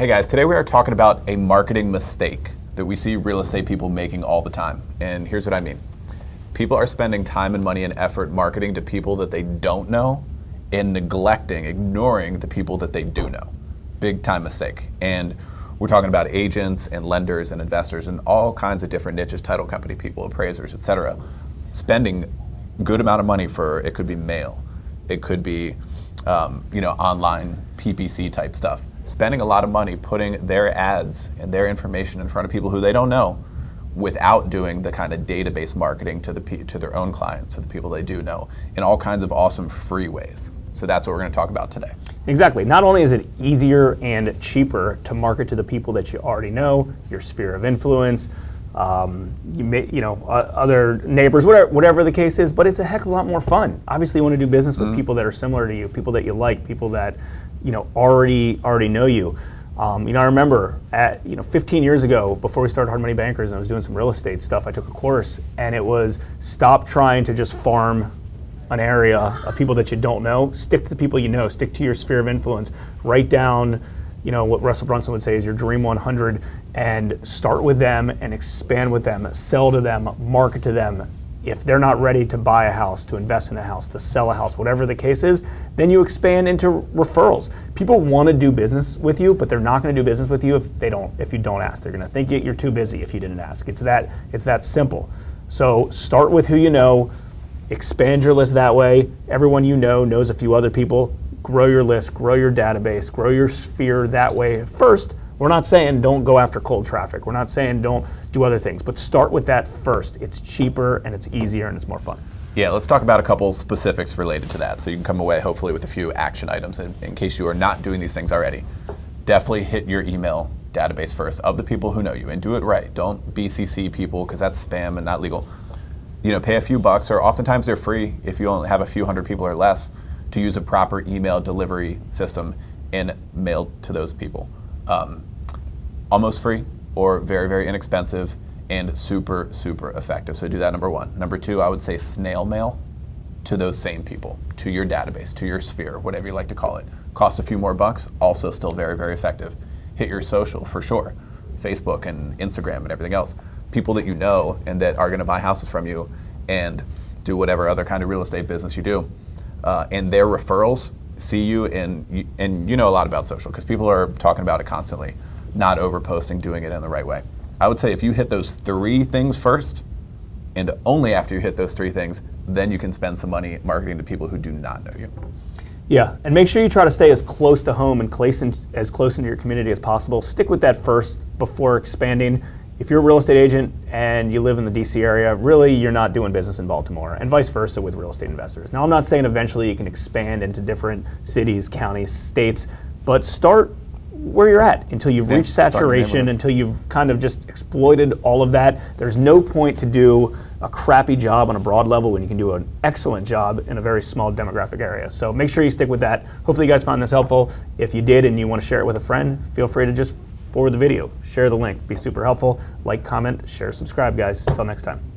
Hey guys, today we are talking about a marketing mistake that we see real estate people making all the time. And here's what I mean. People are spending time and money and effort marketing to people that they don't know and ignoring the people that they do know. Big time mistake. And we're talking about agents and lenders and investors and all kinds of different niches, title company people, appraisers, etc. Spending good amount of money for, it could be mail, it could be online PPC type stuff. Spending a lot of money putting their ads and their information in front of people who they don't know, without doing the kind of database marketing to their own clients, to the people they do know, in all kinds of awesome free ways. So that's what we're going to talk about today. Exactly. Not only is it easier and cheaper to market to the people that you already know, your sphere of influence, other neighbors, whatever the case is, but it's a heck of a lot more fun. Obviously, you want to do business with people that are similar to you, people that you like, people that already know you. I remember 15 years ago, before we started Hard Money Bankers, and I was doing some real estate stuff, I took a course, and it was stop trying to just farm an area of people that you don't know. Stick to the people you know. Stick to your sphere of influence. Write down, what Russell Brunson would say is your Dream 100, and start with them and expand with them. Sell to them. Market to them. If they're not ready to buy a house, to invest in a house, to sell a house, whatever the case is, then you expand into referrals. People want to do business with you, but they're not going to do business with you if you don't ask. They're going to think you're too busy if you didn't ask. It's that simple. So start with who you know, expand your list that way. Everyone you know knows a few other people. Grow your list, grow your database, grow your sphere that way first. We're not saying don't go after cold traffic. We're not saying don't do other things, but start with that first. It's cheaper and it's easier and it's more fun. Yeah, let's talk about a couple specifics related to that so you can come away hopefully with a few action items in case you are not doing these things already. Definitely hit your email database first of the people who know you and do it right. Don't BCC people because that's spam and not legal. Pay a few bucks, or oftentimes they're free if you only have a few hundred people or less, to use a proper email delivery system and mail to those people. Almost free or very, very inexpensive and super, super effective. So do that, number one. Number two, I would say snail mail to those same people, to your database, to your sphere, whatever you like to call it. Costs a few more bucks, also still very, very effective. Hit your social for sure, Facebook and Instagram and everything else. People that you know and that are going to buy houses from you and do whatever other kind of real estate business you do. And their referrals see you, and you know a lot about social because people are talking about it constantly. Not overposting, doing it in the right way. I would say if you hit those three things first, and only after you hit those three things, then you can spend some money marketing to people who do not know you. Yeah, and make sure you try to stay as close to home and as close into your community as possible. Stick with that first before expanding. If you're a real estate agent and you live in the DC area, really you're not doing business in Baltimore, and vice versa with real estate investors. Now, I'm not saying eventually you can expand into different cities, counties, states, but start where you're at until you've reached saturation, until you've kind of just exploited all of that. There's no point to do a crappy job on a broad level when you can do an excellent job in a very small demographic area. So make sure you stick with that. Hopefully you guys found this helpful. If you did and you want to share it with a friend, feel free to just forward the video, share the link, be super helpful. Like, comment, share, subscribe, guys. Until next time.